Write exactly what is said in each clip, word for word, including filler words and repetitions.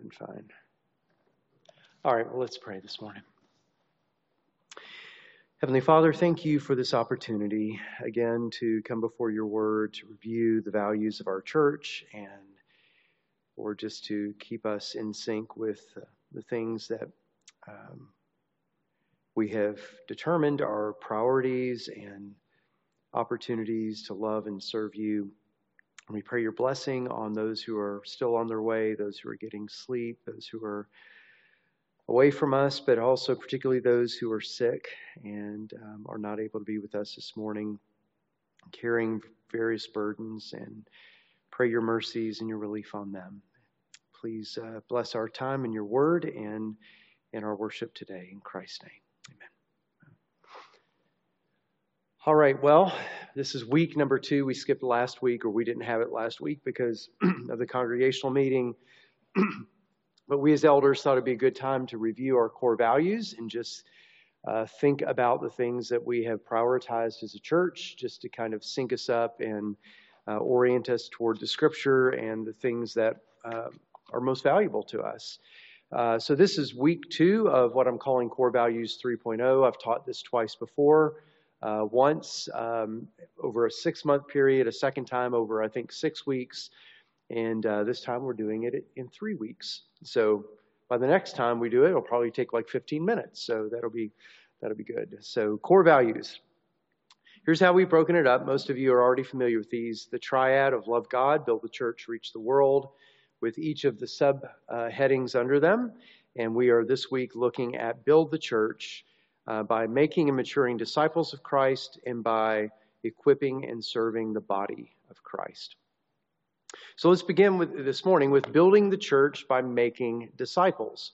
and fine. All right, well, let's pray this morning. Heavenly Father, thank you for this opportunity, again, to come before your word, to review the values of our church, and or just to keep us in sync with uh, the things that um, we have determined are priorities and opportunities to love and serve you. And we pray your blessing on those who are still on their way, those who are getting sleep, those who are away from us, but also particularly those who are sick and um, are not able to be with us this morning, carrying various burdens, and pray your mercies and your relief on them. Please uh, bless our time in your word and in our worship today. In Christ's name, amen. All right, well, this is week number two. We skipped last week, or we didn't have it last week because of the congregational meeting. But we as elders thought it'd be a good time to review our core values and just uh, think about the things that we have prioritized as a church, just to kind of sync us up and uh, orient us toward the scripture and the things that uh, are most valuable to us. Uh, so this is week two of what I'm calling Core Values three point oh. I've taught this twice before, uh, once um, over a six-month period, a second time over, I think, six weeks. And uh, this time we're doing it in three weeks. So by the next time we do it, it'll probably take like fifteen minutes. So that'll be that'll be good. So core values. Here's how we've broken it up. Most of you are already familiar with these. The triad of love God, build the church, reach the world, with each of the sub uh, headings under them. And we are this week looking at build the church uh, by making and maturing disciples of Christ and by equipping and serving the body of Christ. So let's begin with this morning with building the church by making disciples.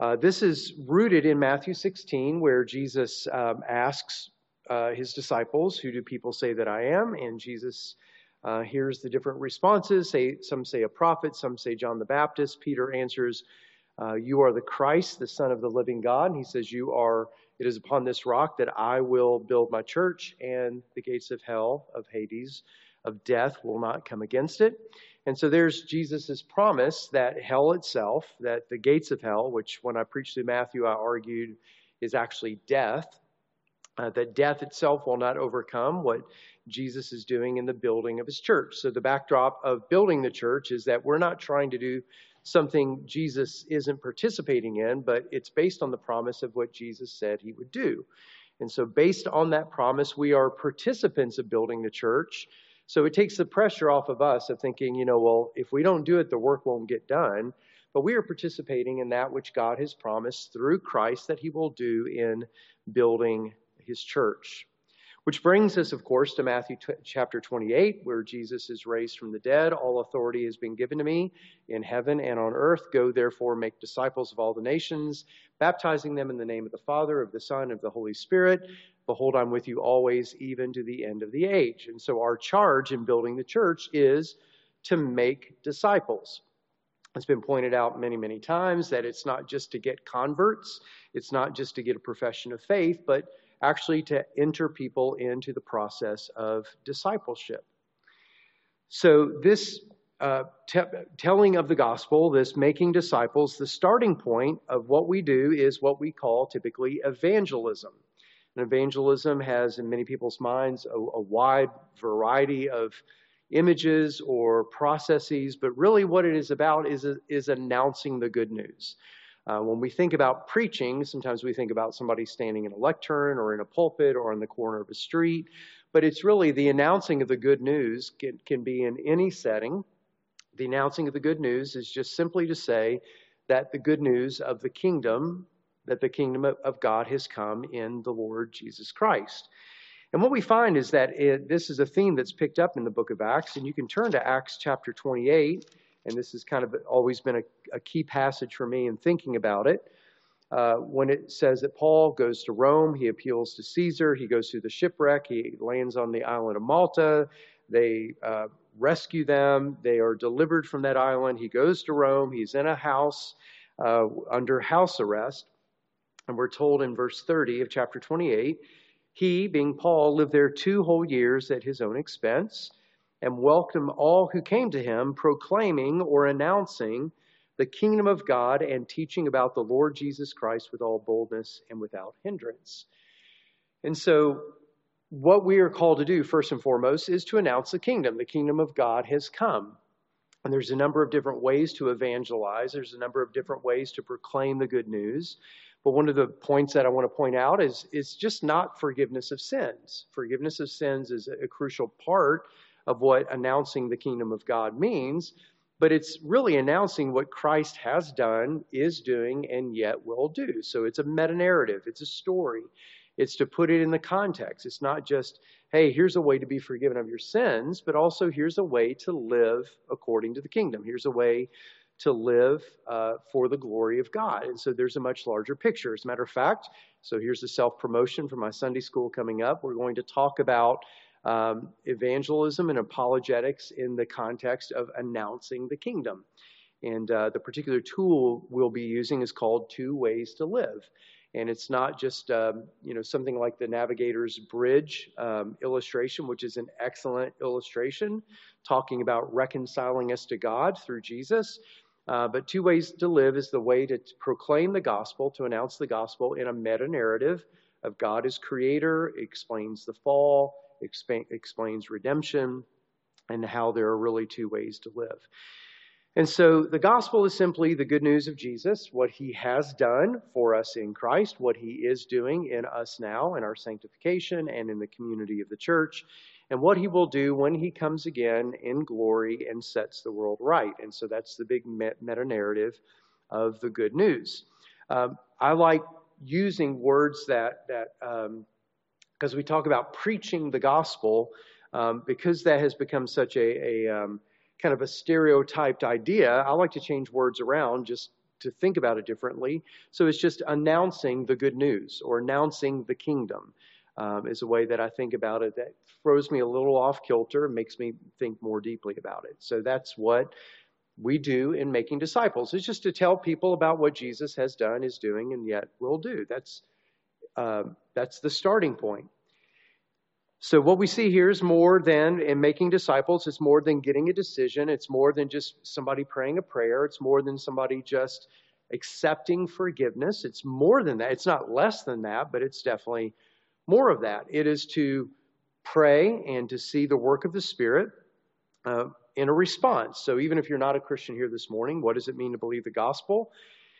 Uh, this is rooted in Matthew sixteen, where Jesus um, asks uh, his disciples, who do people say that I am? And Jesus uh, hears the different responses. Say, some say a prophet, some say John the Baptist. Peter answers, uh, you are the Christ, the Son of the living God. And he says, you are, it is upon this rock that I will build my church, and the gates of hell, of Hades, of death will not come against it. And so there's Jesus's promise that hell itself, that the gates of hell, which when I preached through Matthew, I argued is actually death, uh, that death itself will not overcome what Jesus is doing in the building of his church. So the backdrop of building the church is that we're not trying to do something Jesus isn't participating in, but it's based on the promise of what Jesus said he would do. And so based on that promise, we are participants of building the church. So it takes the pressure off of us of thinking, you know, well, if we don't do it, the work won't get done. But we are participating in that which God has promised through Christ that he will do in building his church. Which brings us, of course, to Matthew chapter twenty-eight, where Jesus is raised from the dead. All authority has been given to me in heaven and on earth. Go, therefore, make disciples of all the nations, baptizing them in the name of the Father, of the Son, of the Holy Spirit. Behold, I'm with you always, even to the end of the age. And so our charge in building the church is to make disciples. It's been pointed out many, many times that it's not just to get converts. It's not just to get a profession of faith, but actually to enter people into the process of discipleship. So this uh, te- telling of the gospel, this making disciples, the starting point of what we do is what we call typically evangelism. And evangelism has, in many people's minds, a, a wide variety of images or processes, but really what it is about is, is announcing the good news. Uh, when we think about preaching, sometimes we think about somebody standing in a lectern or in a pulpit or on the corner of a street, but it's really the announcing of the good news can, can be in any setting. The announcing of the good news is just simply to say that the good news of the kingdom that the kingdom of God has come in the Lord Jesus Christ. And what we find is that it, this is a theme that's picked up in the book of Acts, and you can turn to Acts chapter twenty-eight, and this has kind of always been a, a key passage for me in thinking about it. Uh, when it says that Paul goes to Rome, he appeals to Caesar, he goes through the shipwreck, he lands on the island of Malta, they uh, rescue them, they are delivered from that island, he goes to Rome, he's in a house uh, under house arrest. And we're told in verse thirty of chapter twenty-eight, he, being Paul, lived there two whole years at his own expense and welcomed all who came to him, proclaiming or announcing the kingdom of God and teaching about the Lord Jesus Christ with all boldness and without hindrance. And so what we are called to do, first and foremost, is to announce the kingdom. The kingdom of God has come. And there's a number of different ways to evangelize. There's a number of different ways to proclaim the good news. But one of the points that I want to point out is it's just not forgiveness of sins. Forgiveness of sins is a crucial part of what announcing the kingdom of God means, but it's really announcing what Christ has done, is doing, and yet will do. So it's a meta-narrative. It's a story. It's to put it in the context. It's not just, hey, here's a way to be forgiven of your sins, but also here's a way to live according to the kingdom. Here's a way to live uh, for the glory of God. And so there's a much larger picture. As a matter of fact, so here's the self-promotion for my Sunday school coming up. We're going to talk about um, evangelism and apologetics in the context of announcing the kingdom. And uh, the particular tool we'll be using is called Two Ways to Live. And it's not just um, you know, something like the Navigator's Bridge um, illustration, which is an excellent illustration, talking about reconciling us to God through Jesus. Uh, but Two Ways to Live is the way to proclaim the gospel, to announce the gospel in a meta-narrative of God as creator, explains the fall, exp- explains redemption, and how there are really two ways to live. And so the gospel is simply the good news of Jesus, what he has done for us in Christ, what he is doing in us now, in our sanctification and in the community of the church, and what he will do when he comes again in glory and sets the world right. And so that's the big meta-narrative of the good news. Um, I like using words that, that um, because we talk about preaching the gospel, um, because that has become such a... a um, kind of a stereotyped idea, I like to change words around just to think about it differently. So it's just announcing the good news or announcing the kingdom um, is a way that I think about it that throws me a little off kilter and makes me think more deeply about it. So that's what we do in making disciples. It's just to tell people about what Jesus has done, is doing, and yet will do. That's uh, that's the starting point. So what we see here is more than in making disciples. It's more than getting a decision. It's more than just somebody praying a prayer. It's more than somebody just accepting forgiveness. It's more than that. It's not less than that, but it's definitely more of that. It is to pray and to see the work of the Spirit uh, in a response. So even if you're not a Christian here this morning, what does it mean to believe the gospel?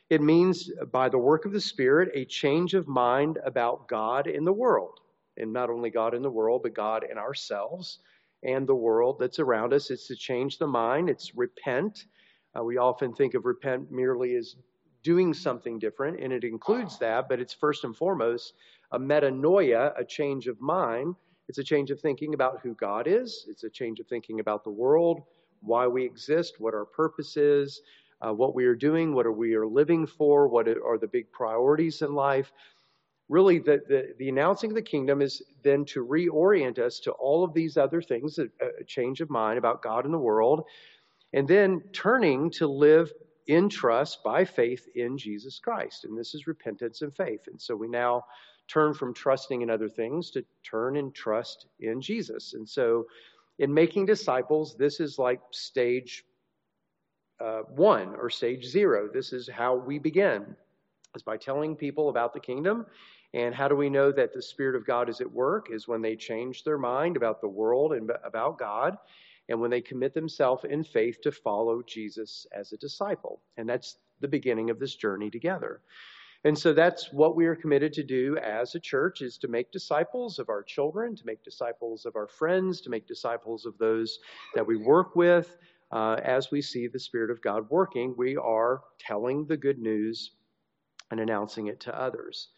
It means by the work of the Spirit, a change of mind about God and the world. And not only God in the world, but God in ourselves and the world that's around us. It's to change the mind. It's repent. Uh, we often think of repent merely as doing something different, and it includes that, but it's first and foremost a metanoia, a change of mind. It's a change of thinking about who God is. It's a change of thinking about the world, why we exist, what our purpose is, uh, what we are doing, what are we are living for, what are the big priorities in life. Really, the, the, the announcing of the kingdom is then to reorient us to all of these other things, a, a change of mind about God and the world, and then turning to live in trust by faith in Jesus Christ. And this is repentance and faith. And so we now turn from trusting in other things to turn and trust in Jesus. And so in making disciples, this is like stage uh, one or stage zero. This is how we begin. Is by telling people about the kingdom. And how do we know that the Spirit of God is at work? Is when they change their mind about the world and about God, and when they commit themselves in faith to follow Jesus as a disciple. And that's the beginning of this journey together. And so that's what we are committed to do as a church, is to make disciples of our children, to make disciples of our friends, to make disciples of those that we work with. Uh, as we see the Spirit of God working, we are telling the good news and announcing it to others.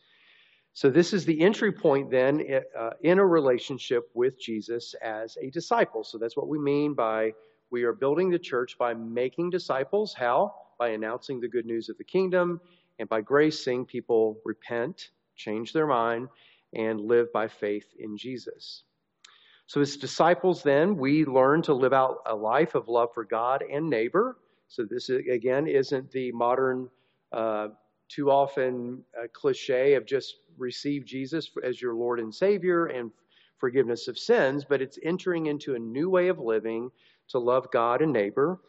So this is the entry point then uh, in a relationship with Jesus as a disciple. So that's what we mean by we are building the church by making disciples. How? By announcing the good news of the kingdom and by grace, seeing people repent, change their mind, and live by faith in Jesus. So as disciples then, we learn to live out a life of love for God and neighbor. So this, again, isn't the modern uh too often a cliche of just receive Jesus as your Lord and Savior and forgiveness of sins, but it's entering into a new way of living to love God and neighbor.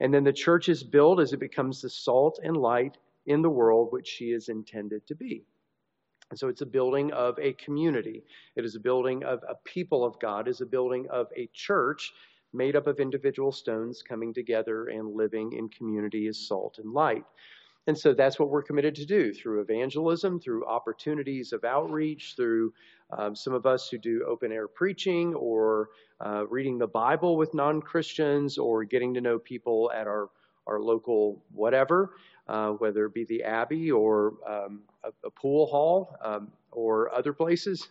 And then the church is built as it becomes the salt and light in the world which she is intended to be. And so it's a building of a community. It is a building of a people of God. It is a building of a church made up of individual stones coming together and living in community as salt and light. And so that's what we're committed to do through evangelism, through opportunities of outreach, through um, some of us who do open air preaching or uh, reading the Bible with non-Christians or getting to know people at our, our local whatever, uh, whether it be the Abbey or um, a, a pool hall um, or other places.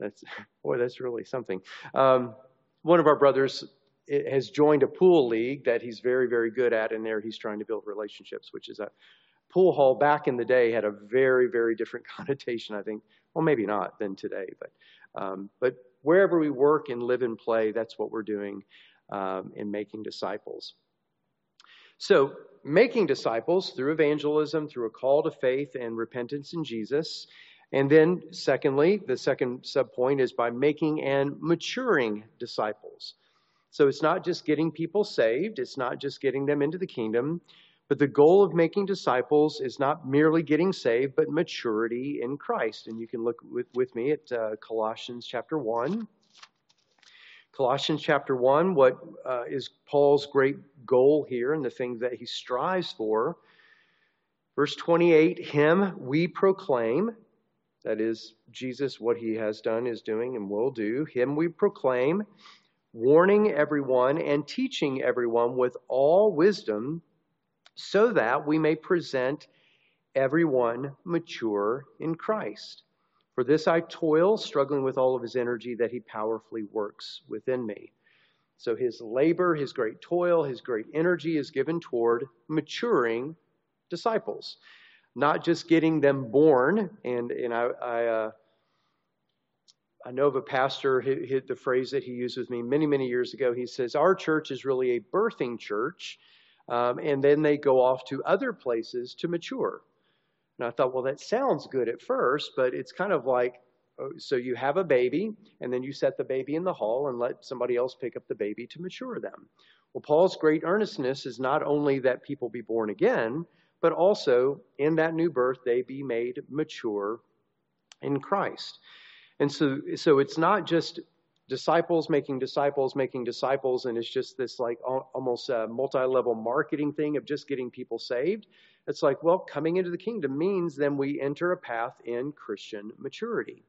that's boy, that's really something. Um, one of our brothers It has joined a pool league that he's very, very good at, and there he's trying to build relationships, which is a pool hall back in the day had a very, very different connotation, I think. Well, maybe not than today, but um, but wherever we work and live and play, that's what we're doing um, in making disciples. So making disciples through evangelism, through a call to faith and repentance in Jesus. And then secondly, the second subpoint is by making and maturing disciples. So it's not just getting people saved, it's not just getting them into the kingdom, but the goal of making disciples is not merely getting saved, but maturity in Christ. And you can look with, with me at uh, Colossians chapter one. Colossians chapter one, what uh, is Paul's great goal here and the thing that he strives for? Verse twenty-eight, him we proclaim, that is Jesus, what he has done, is doing, and will do. Him we proclaim, warning everyone and teaching everyone with all wisdom, so that we may present everyone mature in Christ. For this I toil, struggling with all of his energy that he powerfully works within me. So his labor, his great toil, his great energy is given toward maturing disciples, not just getting them born. And, and I... I uh, I know of a pastor, hit the phrase that he used with me many, many years ago. He says, our church is really a birthing church, um, and then they go off to other places to mature. And I thought, well, that sounds good at first, but it's kind of like, so you have a baby, and then you set the baby in the hall and let somebody else pick up the baby to mature them. Well, Paul's great earnestness is not only that people be born again, but also in that new birth, they be made mature in Christ. And so, so it's not just disciples making disciples making disciples, and it's just this like almost a multi-level marketing thing of just getting people saved. It's like, well, coming into the kingdom means then we enter a path in Christian maturity.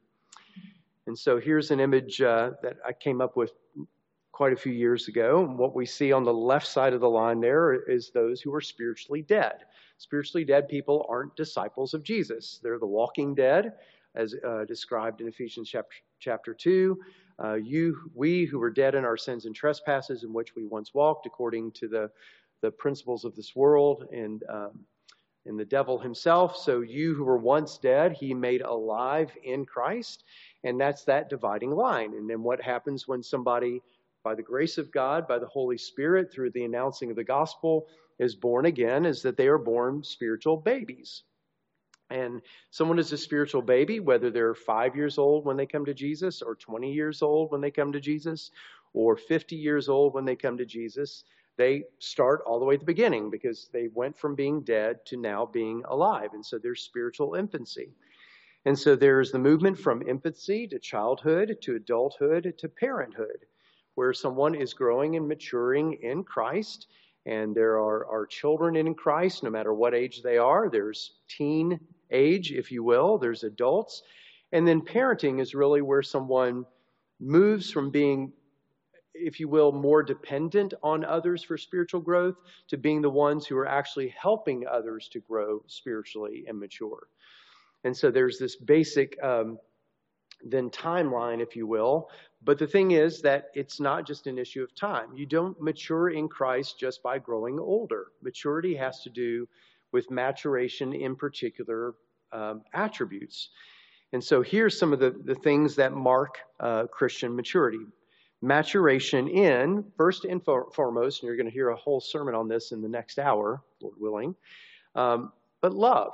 And so here's an image uh, that I came up with quite a few years ago. And what we see on the left side of the line there is those who are spiritually dead. Spiritually dead people aren't disciples of Jesus. They're the walking dead, as uh, described in Ephesians chapter, chapter two, uh, you, we who were dead in our sins and trespasses in which we once walked according to the, the principles of this world and, um, and the devil himself. So you who were once dead, he made alive in Christ. And that's that dividing line. And then what happens when somebody, by the grace of God, by the Holy Spirit, through the announcing of the gospel, is born again, is that they are born spiritual babies. And someone is a spiritual baby, whether they're five years old when they come to Jesus or twenty years old when they come to Jesus or fifty years old when they come to Jesus, they start all the way at the beginning because they went from being dead to now being alive. And so there's spiritual infancy. And so there's the movement from infancy to childhood to adulthood to parenthood, where someone is growing and maturing in Christ. And there are, are children in Christ, no matter what age they are. There's teen age, if you will. There's adults. And then parenting is really where someone moves from being, if you will, more dependent on others for spiritual growth to being the ones who are actually helping others to grow spiritually and mature. And so there's this basic um, then timeline, if you will. But the thing is that it's not just an issue of time. You don't mature in Christ just by growing older. Maturity has to do with maturation in particular um, attributes. And so here's some of the, the things that mark uh, Christian maturity. Maturation in, first and for, foremost, and you're going to hear a whole sermon on this in the next hour, Lord willing, um, but love.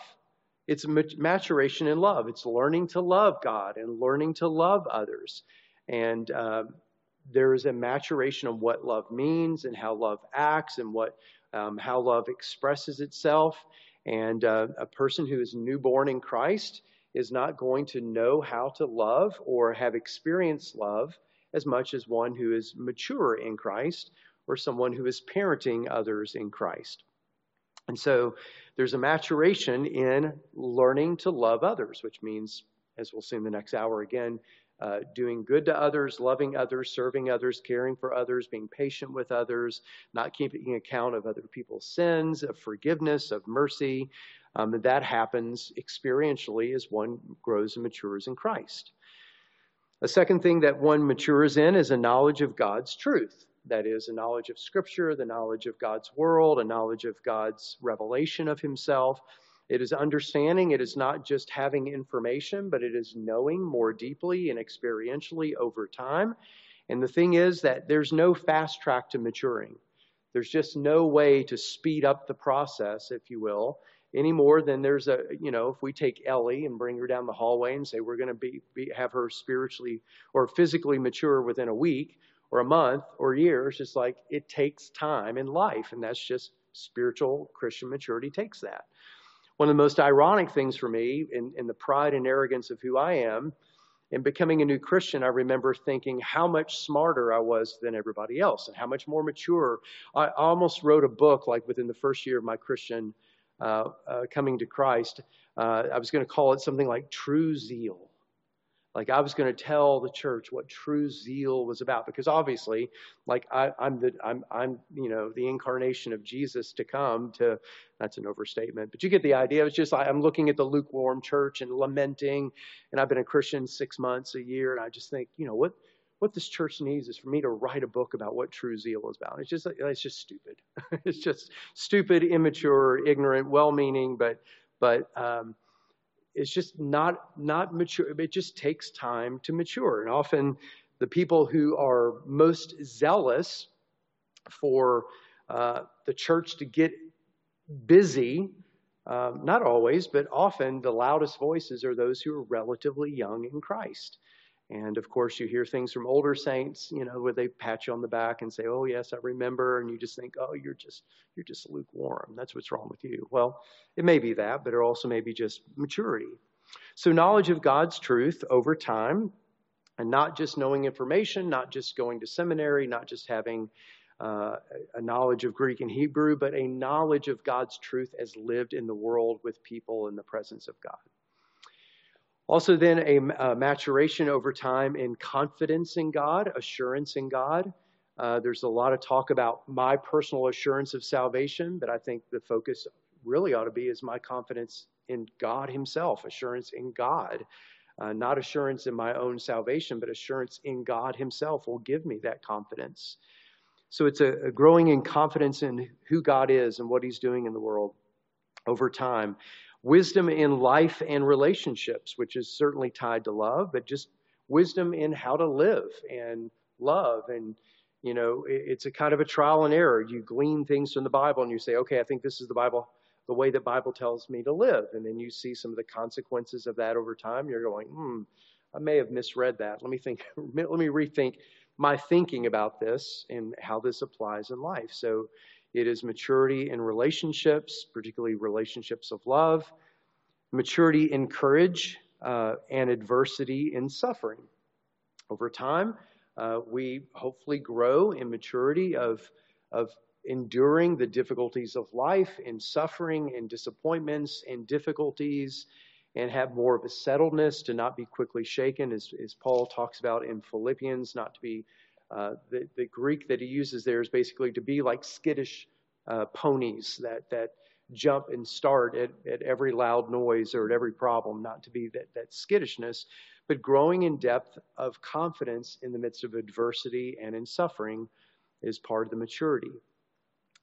It's maturation in love. It's learning to love God and learning to love others. And uh, there is a maturation of what love means and how love acts and what um, how love expresses itself. And uh, a person who is newborn in Christ is not going to know how to love or have experienced love as much as one who is mature in Christ or someone who is parenting others in Christ. And so there's a maturation in learning to love others, which means, as we'll see in the next hour again, uh, doing good to others, loving others, serving others, caring for others, being patient with others, not keeping account of other people's sins, of forgiveness, of mercy. Um, that happens experientially as one grows and matures in Christ. A second thing that one matures in is a knowledge of God's truth. That is, a knowledge of Scripture, the knowledge of God's world, a knowledge of God's revelation of himself. It is understanding. It is not just having information, but it is knowing more deeply and experientially over time. And the thing is that there's no fast track to maturing. There's just no way to speed up the process, if you will, any more than there's a, you know, if we take Ellie and bring her down the hallway and say we're going to be, be have her spiritually or physically mature within a week or a month or years, just like it takes time in life. And that's just spiritual Christian maturity takes that. One of the most ironic things for me in, in the pride and arrogance of who I am in becoming a new Christian, I remember thinking how much smarter I was than everybody else and how much more mature. I almost wrote a book like within the first year of my Christian uh, uh, coming to Christ. Uh, I was going to call it something like True Zeal. Like I was going to tell the church what true zeal was about, because obviously, like I, I'm the I'm I'm you know the incarnation of Jesus to come to. That's an overstatement, but you get the idea. It's just like I'm looking at the lukewarm church and lamenting, and I've been a Christian six months, a year, and I just think, you know what what this church needs is for me to write a book about what true zeal is about. It's just it's just stupid. It's just stupid, immature, ignorant, well-meaning, but but. Um, It's just not not mature. It just takes time to mature. And often the people who are most zealous for uh, the church to get busy, uh, not always, but often the loudest voices are those who are relatively young in Christ. And of course, you hear things from older saints, you know, where they pat you on the back and say, "Oh yes, I remember," and you just think, "Oh, you're just you're just lukewarm. That's what's wrong with you." Well, it may be that, but it also may be just maturity. So, knowledge of God's truth over time, and not just knowing information, not just going to seminary, not just having uh, a knowledge of Greek and Hebrew, but a knowledge of God's truth as lived in the world with people in the presence of God. Also then a, a maturation over time in confidence in God, assurance in God. Uh, there's a lot of talk about my personal assurance of salvation, but I think the focus really ought to be is my confidence in God himself, assurance in God. Uh, not assurance in my own salvation, but assurance in God himself will give me that confidence. So it's a, a growing in confidence in who God is and what he's doing in the world over time. Wisdom in life and relationships, which is certainly tied to love, but just wisdom in how to live and love. And, you know, it's a kind of a trial and error. You glean things from the Bible and you say, okay, I think this is the Bible, the way the Bible tells me to live. And then you see some of the consequences of that over time. You're going, hmm, I may have misread that. Let me think, let me rethink my thinking about this and how this applies in life. So it is maturity in relationships, particularly relationships of love, maturity in courage, uh, and adversity in suffering. Over time, uh, we hopefully grow in maturity of, of enduring the difficulties of life, in suffering, in disappointments, in difficulties, and have more of a settledness to not be quickly shaken, as, as Paul talks about in Philippians, not to be Uh, the, the Greek that he uses there is basically to be like skittish uh, ponies that, that jump and start at, at every loud noise or at every problem, not to be that, that skittishness, but growing in depth of confidence in the midst of adversity and in suffering is part of the maturity.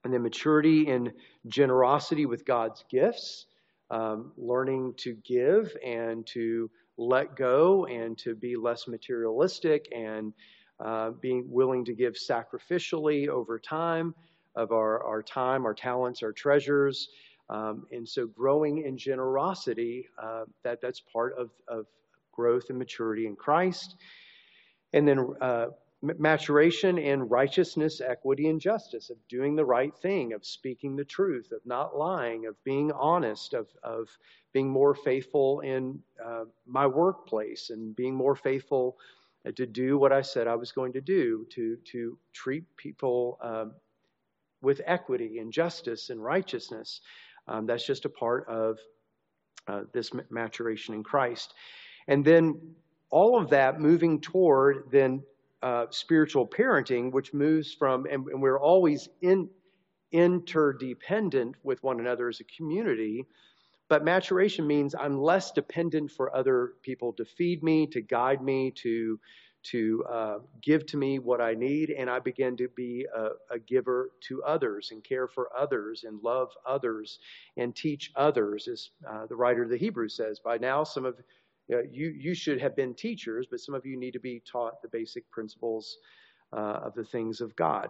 And then maturity in generosity with God's gifts, um, learning to give and to let go and to be less materialistic and Uh, being willing to give sacrificially over time of our, our time, our talents, our treasures. Um, and so growing in generosity, uh, that, that's part of, of growth and maturity in Christ. And then uh, maturation in righteousness, equity, and justice, of doing the right thing, of speaking the truth, of not lying, of being honest, of, of being more faithful in uh, my workplace, and being more faithful to do what I said I was going to do, to, to treat people uh, with equity and justice and righteousness. Um, that's just a part of uh, this maturation in Christ. And then all of that moving toward then uh, spiritual parenting, which moves from, and, and we're always in, interdependent with one another as a community. But maturation means I'm less dependent for other people to feed me, to guide me, to, to uh, give to me what I need. And I begin to be a, a giver to others, and care for others, and love others, and teach others. As uh, the writer of the Hebrews says, by now some of you, know, you, you should have been teachers, but some of you need to be taught the basic principles uh, of the things of God.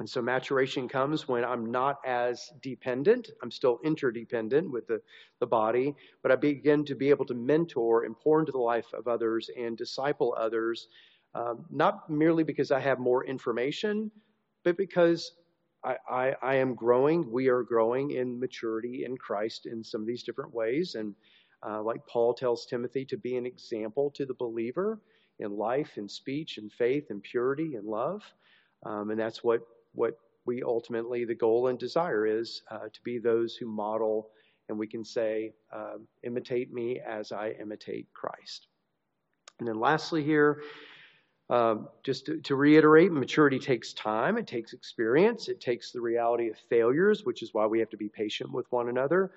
And so maturation comes when I'm not as dependent. I'm still interdependent with the, the body, but I begin to be able to mentor and pour into the life of others and disciple others, um, not merely because I have more information, but because I, I, I am growing. We are growing in maturity in Christ in some of these different ways. And uh, like Paul tells Timothy to be an example to the believer in life, in speech, in faith, in purity, in love. Um, and that's what what we ultimately, the goal and desire is uh, to be those who model, and we can say, uh, imitate me as I imitate Christ. And then lastly here, um, just to, to reiterate, maturity takes time, it takes experience, it takes the reality of failures, which is why we have to be patient with one another,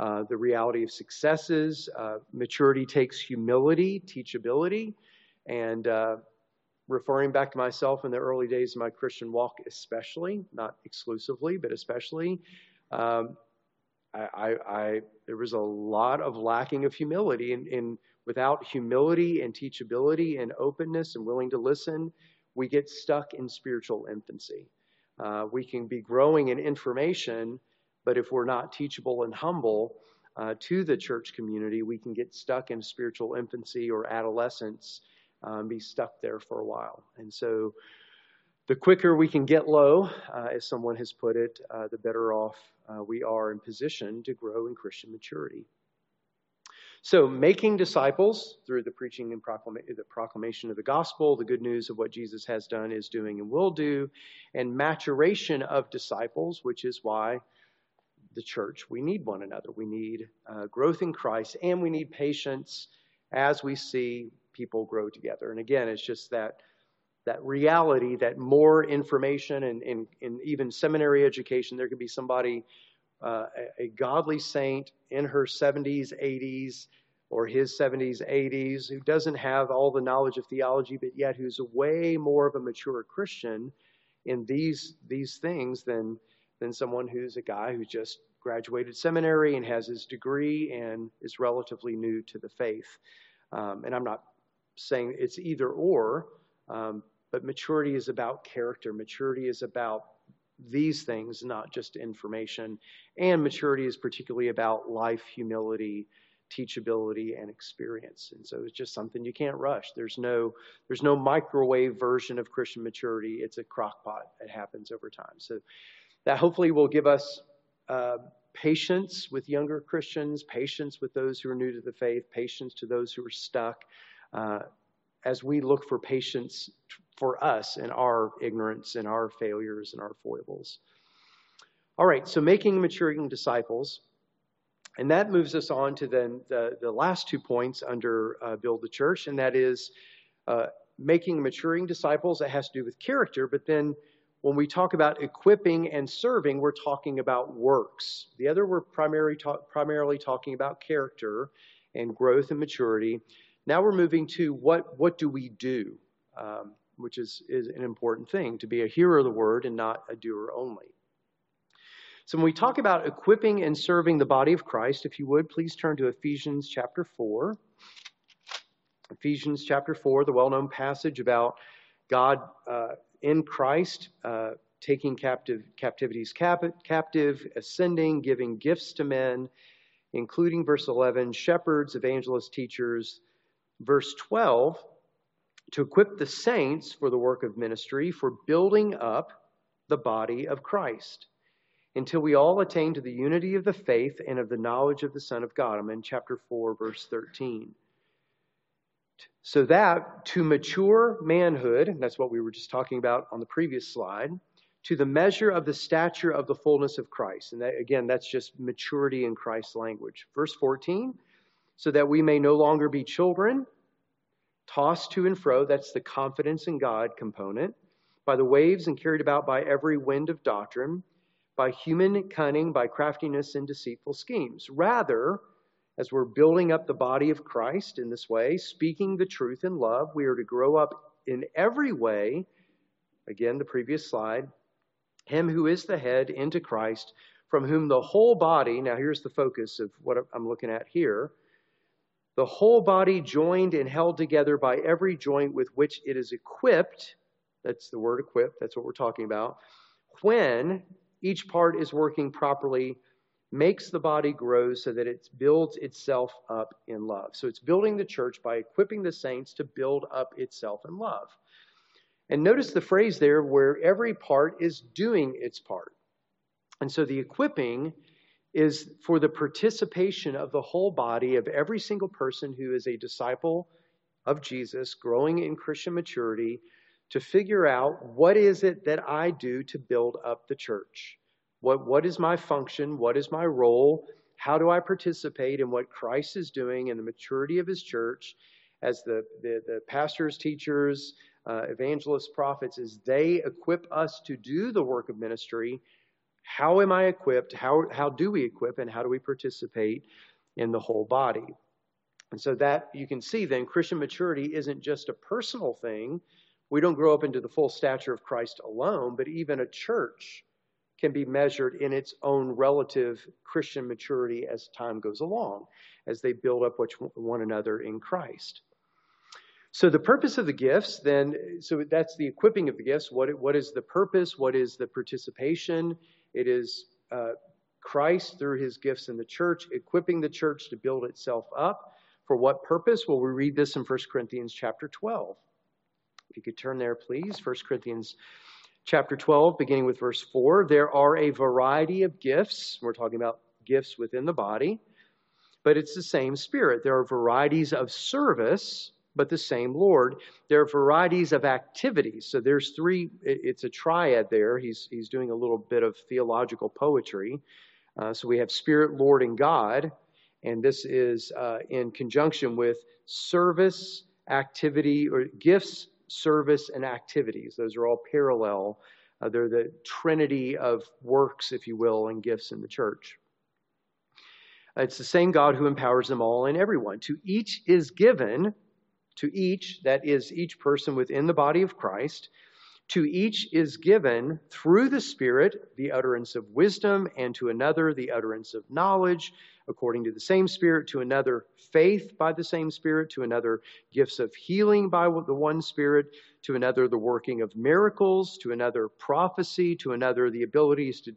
uh, the reality of successes. Uh, maturity takes humility, teachability, and uh, referring back to myself in the early days of my Christian walk, especially, not exclusively, but especially, um, I, I, I, there was a lot of lacking of humility. And, and without humility and teachability and openness and willing to listen, we get stuck in spiritual infancy. Uh, we can be growing in information, but if we're not teachable and humble uh, to the church community, we can get stuck in spiritual infancy or adolescence. Um, be stuck there for a while. And so the quicker we can get low, uh, as someone has put it, uh, the better off uh, we are in position to grow in Christian maturity. So making disciples through the preaching and proclama- the proclamation of the gospel, the good news of what Jesus has done, is doing, and will do, and maturation of disciples, which is why the church, we need one another. We need uh, growth in Christ, and we need patience as we see people grow together. And again, it's just that that reality that more information and, and, and even seminary education, there could be somebody, uh, a, a godly saint in her seventies, eighties, or his seventies, eighties, who doesn't have all the knowledge of theology, but yet who's way more of a mature Christian in these these things than than someone who's a guy who just graduated seminary and has his degree and is relatively new to the faith. Um, and I'm not saying it's either or, um, but maturity is about character. Maturity is about these things, not just information. And maturity is particularly about life, humility, teachability, and experience. And so it's just something you can't rush. There's no there's no microwave version of Christian maturity. It's a crock pot. It happens over time. So that hopefully will give us uh, patience with younger Christians, patience with those who are new to the faith, patience to those who are stuck, Uh, as we look for patience for us in our ignorance, in our failures, and our foibles. All right, so making maturing disciples. And that moves us on to then the, the last two points under uh, Build the Church, and that is uh, making maturing disciples. That has to do with character, but then when we talk about equipping and serving, we're talking about works. The other, we're primary ta- primarily talking about character and growth and maturity. Now we're moving to what what do we do, um, which is, is an important thing, to be a hearer of the word and not a doer only. So when we talk about equipping and serving the body of Christ, if you would, please turn to Ephesians chapter four. Ephesians chapter four, the well-known passage about God uh, in Christ, uh, taking captive captivities cap- captive, ascending, giving gifts to men, including verse eleven, shepherds, evangelists, teachers. Verse twelve to equip the saints for the work of ministry, for building up the body of Christ, until we all attain to the unity of the faith and of the knowledge of the Son of God. I'm in chapter four, verse thirteen. So that to mature manhood, and that's what we were just talking about on the previous slide, to the measure of the stature of the fullness of Christ. And that, again, that's just maturity in Christ's language. Verse fourteen, so that we may no longer be children, tossed to and fro, that's the confidence in God component, by the waves and carried about by every wind of doctrine, by human cunning, by craftiness and deceitful schemes. Rather, as we're building up the body of Christ in this way, speaking the truth in love, we are to grow up in every way, again, the previous slide, him who is the head into Christ, from whom the whole body, now here's the focus of what I'm looking at here, the whole body joined and held together by every joint with which it is equipped, that's the word equipped, that's what we're talking about, when each part is working properly, makes the body grow so that it builds itself up in love. So it's building the church by equipping the saints to build up itself in love. And notice the phrase there where every part is doing its part. And so the equipping is for the participation of the whole body of every single person who is a disciple of Jesus, growing in Christian maturity, to figure out what is it that I do to build up the church. What, what is my function? What is my role? How do I participate in what Christ is doing in the maturity of his church as the, the, the pastors, teachers, uh, evangelists, prophets, as they equip us to do the work of ministry? How am I equipped? How, how do we equip and how do we participate in the whole body? And so that you can see then Christian maturity isn't just a personal thing. We don't grow up into the full stature of Christ alone, but even a church can be measured in its own relative Christian maturity as time goes along, as they build up one another in Christ. So the purpose of the gifts, then, so that's the equipping of the gifts. What, what is the purpose? What is the participation? It is uh, Christ through his gifts in the church, equipping the church to build itself up. For what purpose? Well, we read this in First Corinthians chapter twelve. If you could turn there, please. First Corinthians chapter twelve, beginning with verse four, there are a variety of gifts. We're talking about gifts within the body, but it's the same Spirit. There are varieties of service, but the same Lord. There are varieties of activities. So there's three, it's a triad there. He's, he's doing a little bit of theological poetry. Uh, so we have Spirit, Lord, and God, and this is uh, in conjunction with service, activity, or gifts, service, and activities. Those are all parallel. Uh, they're the trinity of works, if you will, and gifts in the church. Uh, it's the same God who empowers them all and everyone. To each is given, to each, that is each person within the body of Christ, to each is given through the Spirit the utterance of wisdom, and to another the utterance of knowledge, according to the same Spirit, to another faith by the same Spirit, to another gifts of healing by the one Spirit, to another the working of miracles, to another prophecy, to another the abilities to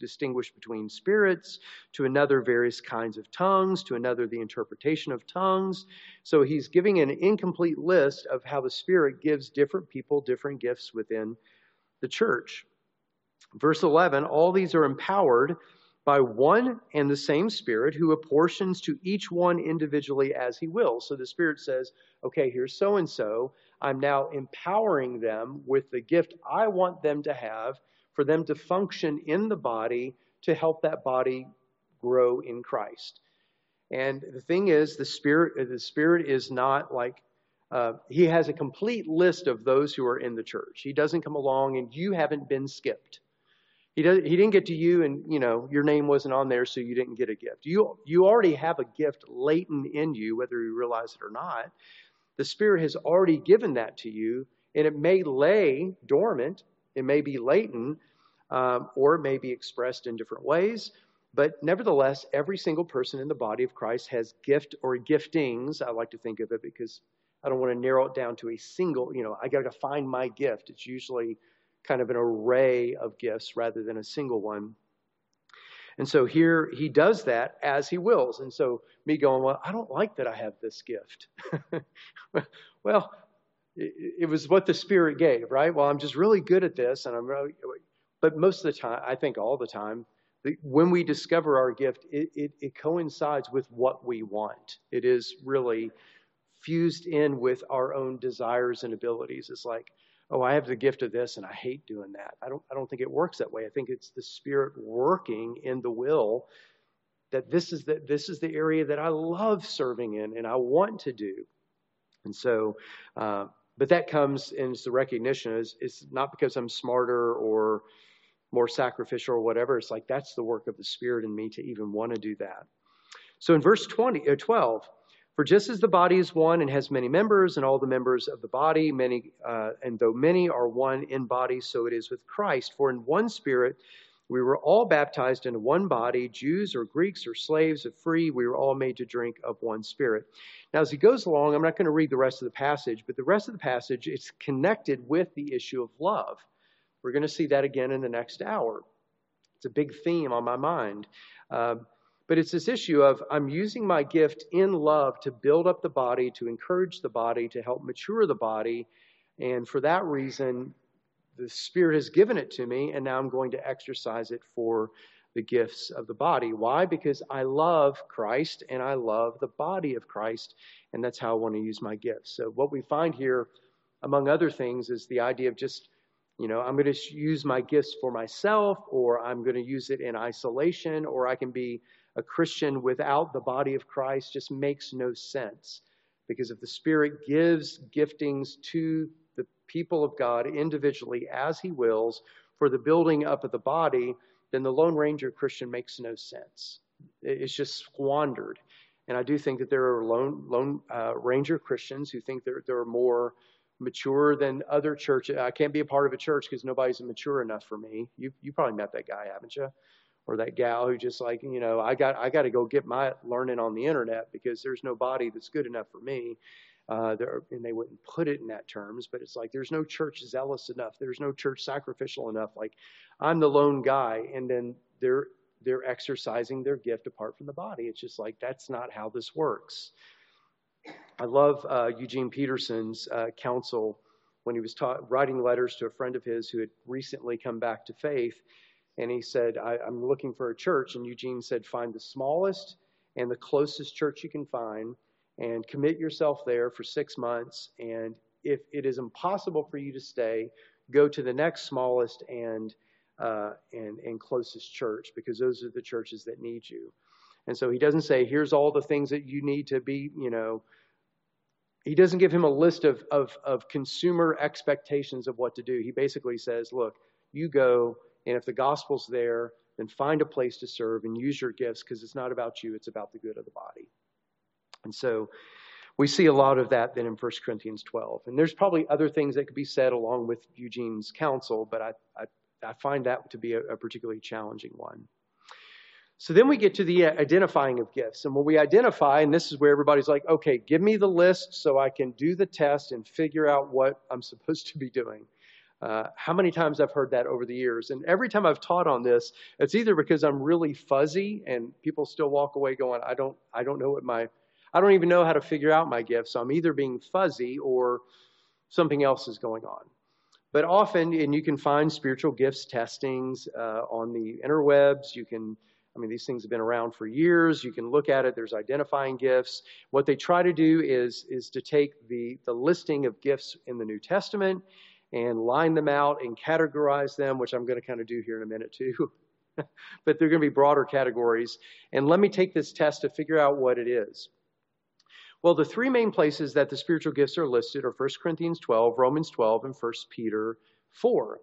distinguish between spirits, to another various kinds of tongues, to another the interpretation of tongues. So he's giving an incomplete list of how the Spirit gives different people different gifts within the church. Verse eleven, all these are empowered by one and the same Spirit, who apportions to each one individually as he wills. So the Spirit says, okay, here's so-and-so. I'm now empowering them with the gift I want them to have for them to function in the body to help that body grow in Christ. And the thing is, the Spirit, the Spirit is not like, uh, he has a complete list of those who are in the church. He doesn't come along and you haven't been skipped. He doesn't, he didn't get to you and, you know, your name wasn't on there, so you didn't get a gift. You, you already have a gift latent in you, whether you realize it or not. The Spirit has already given that to you, and it may lay dormant, it may be latent, um, or it may be expressed in different ways. But nevertheless, every single person in the body of Christ has gift or giftings. I like to think of it because I don't want to narrow it down to a single, you know, I got to find my gift. It's usually kind of an array of gifts rather than a single one. And so here he does that as he wills. And so me going, well, I don't like that I have this gift. Well, it was what the Spirit gave, right? Well, I'm just really good at this, and I'm really, but most of the time, I think all the time, when we discover our gift, it, it, it coincides with what we want. It is really fused in with our own desires and abilities. It's like, oh, I have the gift of this, and I hate doing that. I don't, I don't think it works that way. I think it's the Spirit working in the will that this is the, this is the area that I love serving in, and I want to do. And so, uh, but that comes in the recognition is it's not because I'm smarter or more sacrificial or whatever. It's like that's the work of the Spirit in me to even want to do that. So in verse twenty, or twelve, for just as the body is one and has many members, and all the members of the body, many, uh, and though many are one in body, so it is with Christ. For in one Spirit we were all baptized into one body, Jews or Greeks or slaves or free. We were all made to drink of one Spirit. Now, as he goes along, I'm not going to read the rest of the passage, but the rest of the passage is connected with the issue of love. We're going to see that again in the next hour. It's a big theme on my mind. Uh, But it's this issue of I'm using my gift in love to build up the body, to encourage the body, to help mature the body. And for that reason, the Spirit has given it to me, and now I'm going to exercise it for the gifts of the body. Why? Because I love Christ, and I love the body of Christ, and that's how I want to use my gifts. So what we find here, among other things, is the idea of just, you know, I'm going to use my gifts for myself, or I'm going to use it in isolation, or I can be a Christian without the body of Christ. Just makes no sense, because if the Spirit gives giftings to the people of God individually as he wills for the building up of the body, then the Lone Ranger Christian makes no sense. It's just squandered. And I do think that there are Lone, lone uh, Ranger Christians who think they're, they're more mature than other churches. I can't be a part of a church because nobody's mature enough for me. You, you probably met that guy, haven't you? Or that gal who just like, you know, I got I got to go get my learning on the internet because there's no body that's good enough for me. Uh, there, and they wouldn't put it in that terms, but it's like there's no church zealous enough. There's no church sacrificial enough. Like I'm the lone guy, and then they're they're exercising their gift apart from the body. It's just like that's not how this works. I love uh, Eugene Peterson's uh, counsel when he was taught, writing letters to a friend of his who had recently come back to faith. And he said, I, I'm looking for a church. And Eugene said, find the smallest and the closest church you can find and commit yourself there for six months. And if it is impossible for you to stay, go to the next smallest and, uh, and, and closest church, because those are the churches that need you. And so he doesn't say, here's all the things that you need to be, you know. He doesn't give him a list of, of, of consumer expectations of what to do. He basically says, look, you go. And if the gospel's there, then find a place to serve and use your gifts, because it's not about you, it's about the good of the body. And so we see a lot of that then in First Corinthians twelve. And there's probably other things that could be said along with Eugene's counsel, but I, I, I find that to be a, a particularly challenging one. So then we get to the identifying of gifts. And when we identify, and this is where everybody's like, okay, give me the list so I can do the test and figure out what I'm supposed to be doing. Uh, how many times I've heard that over the years. And every time I've taught on this, it's either because I'm really fuzzy and people still walk away going, I don't, I don't know what my, I don't even know how to figure out my gift. So I'm either being fuzzy or something else is going on. But often, and you can find spiritual gifts testings uh, on the interwebs. You can, I mean, these things have been around for years. You can look at it. There's identifying gifts. What they try to do is, is to take the, the listing of gifts in the New Testament and line them out and categorize them, which I'm going to kind of do here in a minute too. But they're going to be broader categories. And let me take this test to figure out what it is. Well, the three main places that the spiritual gifts are listed are First Corinthians twelve, Romans twelve, and First Peter four.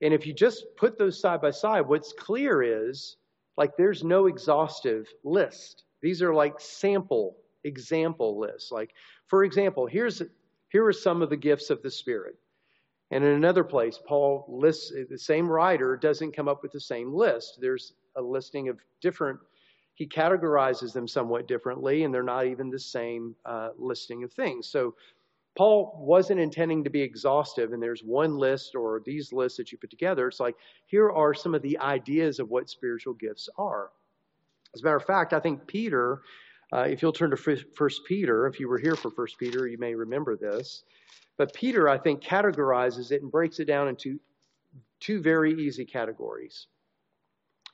And if you just put those side by side, what's clear is, like, there's no exhaustive list. These are like sample, example lists. Like, for example, here's here are some of the gifts of the Spirit. And in another place, Paul lists, the same writer doesn't come up with the same list. There's a listing of different, he categorizes them somewhat differently, and they're not even the same uh, listing of things. So Paul wasn't intending to be exhaustive, and there's one list or these lists that you put together. It's like, here are some of the ideas of what spiritual gifts are. As a matter of fact, I think Peter Uh, if you'll turn to First Peter, if you were here for First Peter, you may remember this. But Peter, I think, categorizes it and breaks it down into two very easy categories,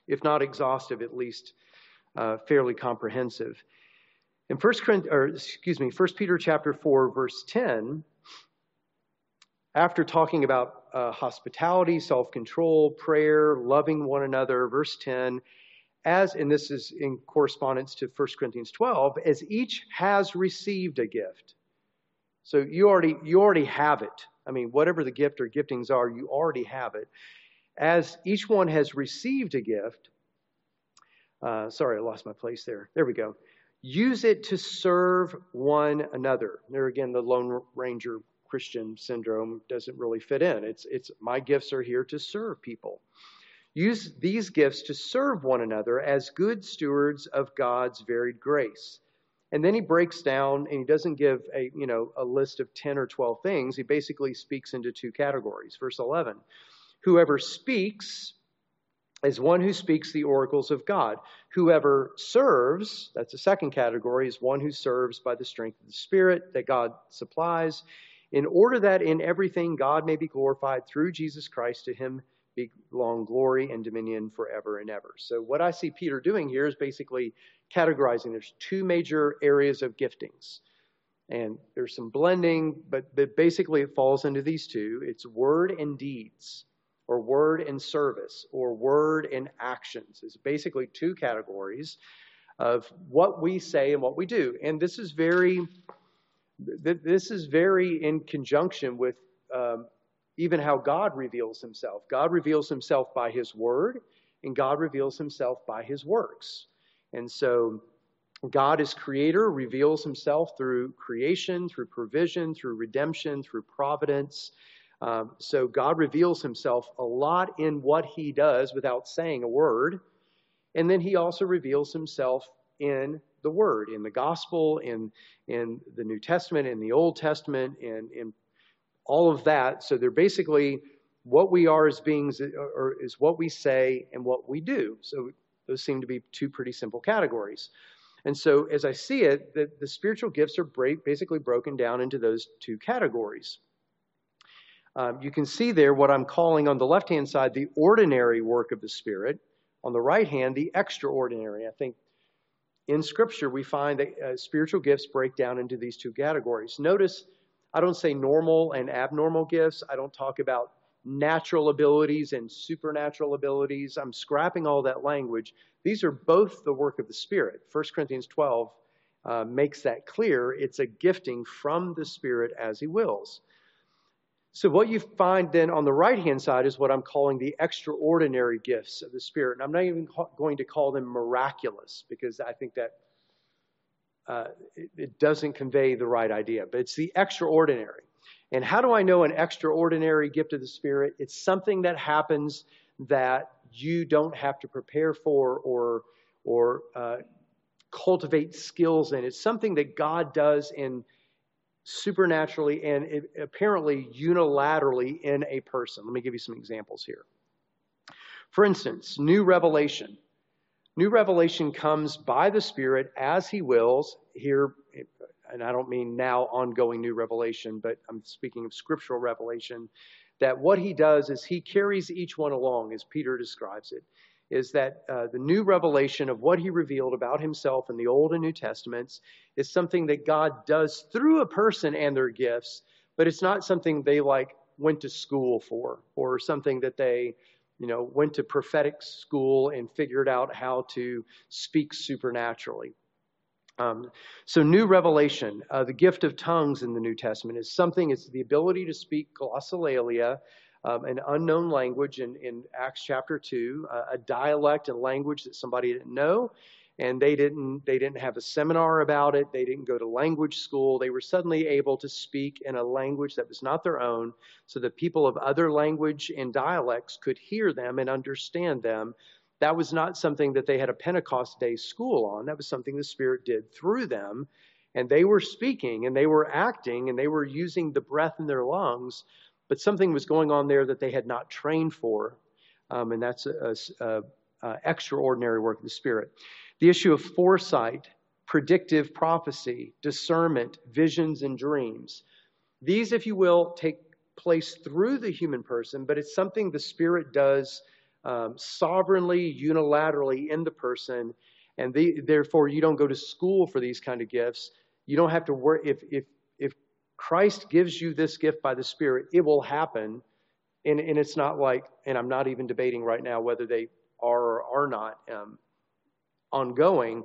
if not exhaustive, at least uh, fairly comprehensive. In First Corinthians, or excuse me, First Peter chapter four, verse ten, after talking about uh, hospitality, self-control, prayer, loving one another, verse ten, as, and this is in correspondence to First Corinthians twelve, as each has received a gift. So you already, you already have it. I mean, whatever the gift or giftings are, you already have it. As each one has received a gift, uh, sorry, I lost my place there. There we go. Use it to serve one another. There again, the Lone Ranger Christian syndrome doesn't really fit in. It's, it's my gifts are here to serve people. Use these gifts to serve one another as good stewards of God's varied grace. And then he breaks down, and he doesn't give a, you know, a list of ten or twelve things. He basically speaks into two categories. Verse eleven, whoever speaks is one who speaks the oracles of God. Whoever serves, that's the second category, is one who serves by the strength of the Spirit that God supplies, in order that in everything God may be glorified through Jesus Christ. To him be long glory and dominion forever and ever. So what I see Peter doing here is basically categorizing. There's two major areas of giftings, and there's some blending, but, but basically it falls into these two. It's word and deeds, or word and service, or word and actions. It's basically two categories of what we say and what we do. And this is very, this is very in conjunction with um, even how God reveals himself. God reveals himself by his word, and God reveals himself by his works. And so God is creator, reveals himself through creation, through provision, through redemption, through providence. Um, so God reveals himself a lot in what he does without saying a word. And then he also reveals himself in the word, in the gospel, in, in the New Testament, in the Old Testament, in, in all of that. So they're basically what we are as beings, or is what we say and what we do. So those seem to be two pretty simple categories. And so as I see it, the, the spiritual gifts are break, basically broken down into those two categories. Um, you can see there what I'm calling on the left-hand side, the ordinary work of the Spirit. On the right hand, the extraordinary. I think in Scripture we find that uh, spiritual gifts break down into these two categories. Notice I don't say normal and abnormal gifts. I don't talk about natural abilities and supernatural abilities. I'm scrapping all that language. These are both the work of the Spirit. First Corinthians twelve uh, makes that clear. It's a gifting from the Spirit as he wills. So what you find then on the right-hand side is what I'm calling the extraordinary gifts of the Spirit. And I'm not even going to call them miraculous, because I think that Uh, it, it doesn't convey the right idea, but it's the extraordinary. And how do I know an extraordinary gift of the Spirit? It's something that happens that you don't have to prepare for or or uh, cultivate skills in. It's something that God does in supernaturally and it, apparently unilaterally in a person. Let me give you some examples here. For instance, new revelation. New revelation comes by the Spirit as he wills here, and I don't mean now ongoing new revelation, but I'm speaking of scriptural revelation, that what he does is he carries each one along, as Peter describes it, is that uh, the new revelation of what he revealed about himself in the Old and New Testaments is something that God does through a person and their gifts, but it's not something they like went to school for or something that they you know, went to prophetic school and figured out how to speak supernaturally. Um, so new revelation, uh, the gift of tongues in the New Testament is something, it's the ability to speak glossolalia, um, an unknown language in, in Acts chapter two, uh, a dialect and language that somebody didn't know, and they didn't, they didn't have a seminar about it, they didn't go to language school, they were suddenly able to speak in a language that was not their own, so that people of other language and dialects could hear them and understand them. That was not something that they had a Pentecost Day school on, that was something the Spirit did through them, and they were speaking, and they were acting, and they were using the breath in their lungs, but something was going on there that they had not trained for, um, and that's a, a, a, a extraordinary work of the Spirit. The issue of foresight, predictive prophecy, discernment, visions, and dreams. These, if you will, take place through the human person, but it's something the Spirit does um, sovereignly, unilaterally in the person. And they, therefore, you don't go to school for these kind of gifts. You don't have to worry. If, if, if Christ gives you this gift by the Spirit, it will happen. And, and it's not like, and I'm not even debating right now whether they are or are not um, ongoing.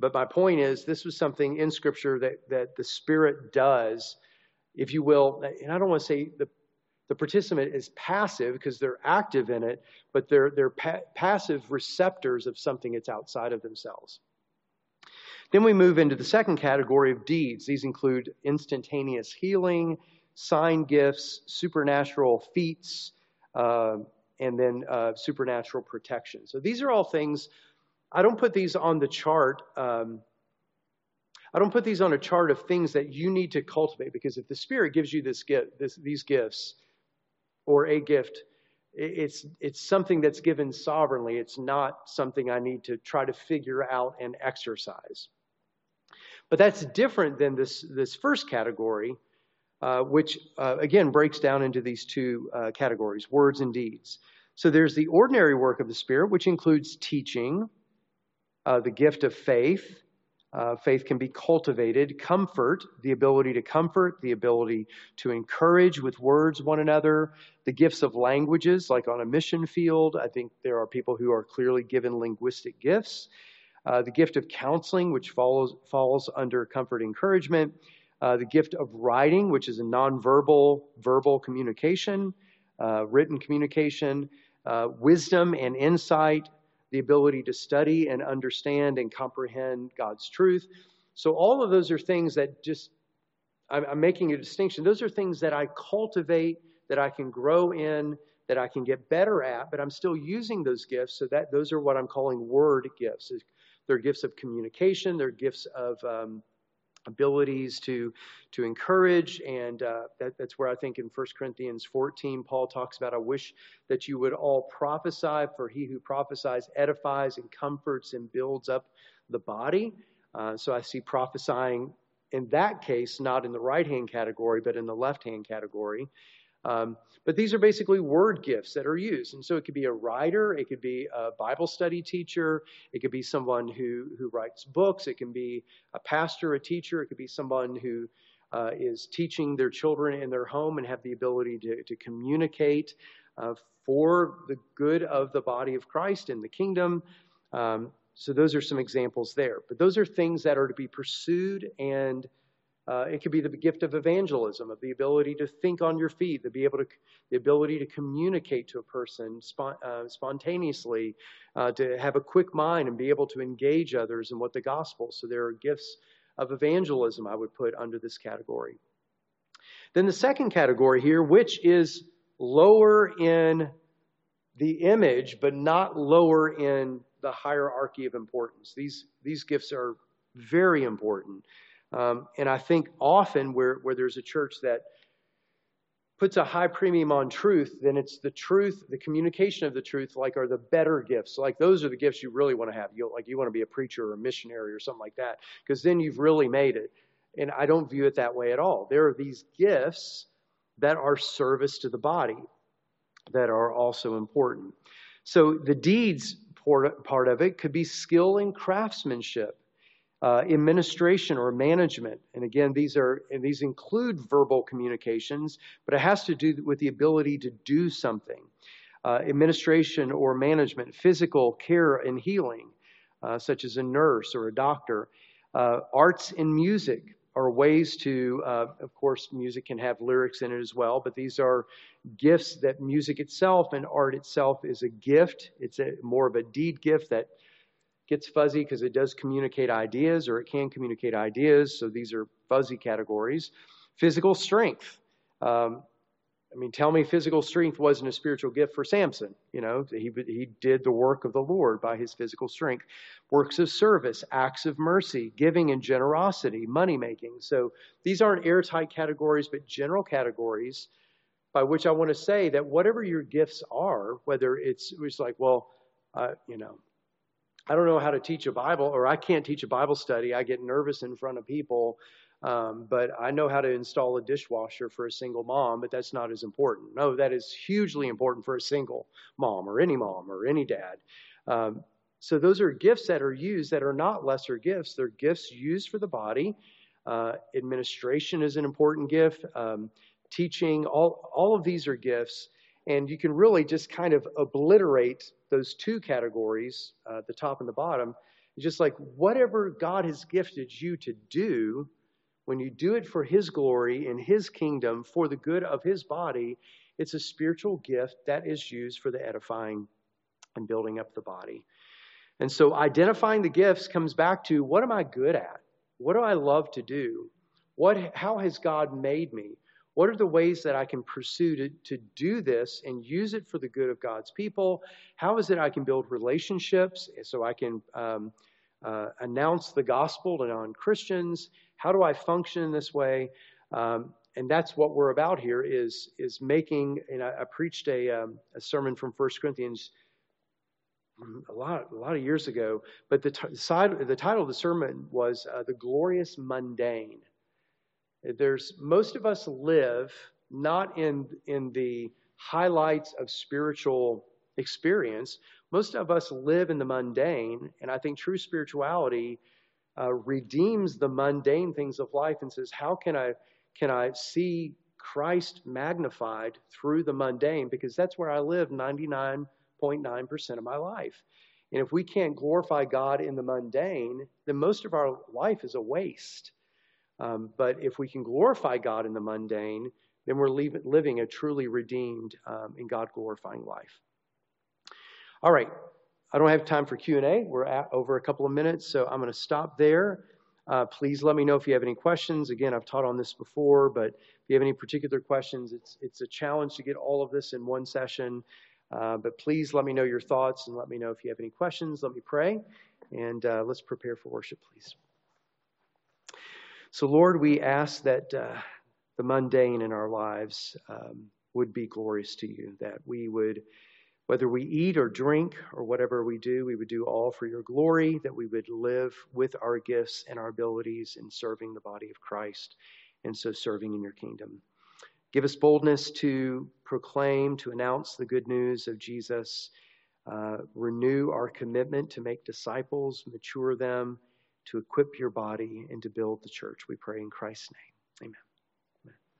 But my point is, this was something in Scripture that, that the Spirit does, if you will. And I don't want to say the, the participant is passive, because they're active in it, but they're, they're pa- passive receptors of something that's outside of themselves. Then we move into the second category of deeds. These include instantaneous healing, sign gifts, supernatural feats, uh, and then uh, supernatural protection. So these are all things. I don't put these on the chart. Um, I don't put these on a chart of things that you need to cultivate, because if the Spirit gives you this gift, this, these gifts, or a gift, it's it's something that's given sovereignly. It's not something I need to try to figure out and exercise. But that's different than this this first category, uh, which uh, again breaks down into these two uh, categories: words and deeds. So there's the ordinary work of the Spirit, which includes teaching. Uh, the gift of faith. Uh, faith can be cultivated. Comfort, the ability to comfort, the ability to encourage with words one another. The gifts of languages, like on a mission field. I think there are people who are clearly given linguistic gifts. Uh, the gift of counseling, which follows, falls under comfort encouragement. Uh, the gift of writing, which is a nonverbal verbal communication, uh, written communication. Uh, wisdom and insight. The ability to study and understand and comprehend God's truth. So all of those are things that just, I'm, I'm making a distinction. Those are things that I cultivate, that I can grow in, that I can get better at, but I'm still using those gifts. So that those are what I'm calling word gifts. They're gifts of communication. They're gifts of um, abilities to, to encourage. And uh, that, that's where I think in First Corinthians fourteen, Paul talks about, I wish that you would all prophesy, for he who prophesies edifies and comforts and builds up the body. Uh, so I see prophesying in that case, not in the right-hand category, but in the left-hand category. Um, but these are basically word gifts that are used. And so it could be a writer, it could be a Bible study teacher, it could be someone who, who writes books, it can be a pastor, a teacher, it could be someone who uh, is teaching their children in their home and have the ability to, to communicate uh, for the good of the body of Christ in the kingdom. Um, so those are some examples there. But those are things that are to be pursued, and Uh, it could be the gift of evangelism, of the ability to think on your feet, to be able to, the ability to communicate to a person spon- uh, spontaneously, uh, to have a quick mind and be able to engage others in what the gospel. So there are gifts of evangelism I would put under this category. Then the second category here, which is lower in the image, but not lower in the hierarchy of importance. These, these gifts are very important. Um, and I think often where, where there's a church that puts a high premium on truth, then it's the truth, the communication of the truth, like are the better gifts. Like those are the gifts you really want to have. You, like you want to be a preacher or a missionary or something like that, because then you've really made it. And I don't view it that way at all. There are these gifts that are service to the body that are also important. So the deeds part, part of it could be skill in craftsmanship. Uh, administration or management. And again, these are and these include verbal communications, but it has to do with the ability to do something. Uh, administration or management, physical care and healing, uh, such as a nurse or a doctor. Uh, arts and music are ways to, uh, of course, music can have lyrics in it as well, but these are gifts that music itself and art itself is a gift. It's a, more of a deed gift that gets fuzzy because it does communicate ideas, or it can communicate ideas, so these are fuzzy categories. Physical strength. Um, I mean, tell me physical strength wasn't a spiritual gift for Samson. You know, he, he did the work of the Lord by his physical strength. Works of service, acts of mercy, giving and generosity, money-making. So these aren't airtight categories, but general categories, by which I want to say that whatever your gifts are, whether it's, it's like, well, uh, you know, I don't know how to teach a Bible, or I can't teach a Bible study. I get nervous in front of people, um, but I know how to install a dishwasher for a single mom, but that's not as important. No, that is hugely important for a single mom or any mom or any dad. Um, so those are gifts that are used that are not lesser gifts. They're gifts used for the body. Uh, administration is an important gift. Um, teaching, all, all of these are gifts. And you can really just kind of obliterate those two categories, uh, the top and the bottom. It's just like whatever God has gifted you to do, when you do it for his glory in his kingdom, for the good of his body, it's a spiritual gift that is used for the edifying and building up the body. And so identifying the gifts comes back to, what am I good at? What do I love to do? What, how has God made me? What are the ways that I can pursue to, to do this and use it for the good of God's people? How is it I can build relationships so I can um, uh, announce the gospel to non-Christians? How do I function in this way? Um, and that's what we're about here is, is making, and I, I preached a, um, a sermon from First Corinthians a lot, a lot of years ago, but the, t- side, the title of the sermon was uh, The Glorious Mundane. There's most of us live not in in the highlights of spiritual experience. Most of us live in the mundane, and I think true spirituality uh, redeems the mundane things of life and says, "How can I can I see Christ magnified through the mundane?" Because that's where I live ninety-nine point nine percent of my life. And if we can't glorify God in the mundane, then most of our life is a waste. Um, but if we can glorify God in the mundane, then we're leave, living a truly redeemed um, and God-glorifying life. All right, I don't have time for Q and A. We're at over a couple of minutes, so I'm going to stop there. Uh, please let me know if you have any questions. Again, I've taught on this before, but if you have any particular questions, it's it's a challenge to get all of this in one session. Uh, but please let me know your thoughts and let me know if you have any questions. Let me pray, and uh, let's prepare for worship, please. So, Lord, we ask that uh, the mundane in our lives um, would be glorious to you, that we would, whether we eat or drink or whatever we do, we would do all for your glory, that we would live with our gifts and our abilities in serving the body of Christ, and so serving in your kingdom. Give us boldness to proclaim, to announce the good news of Jesus. Uh, renew our commitment to make disciples, mature them, to equip your body and to build the church. We pray in Christ's name. Amen.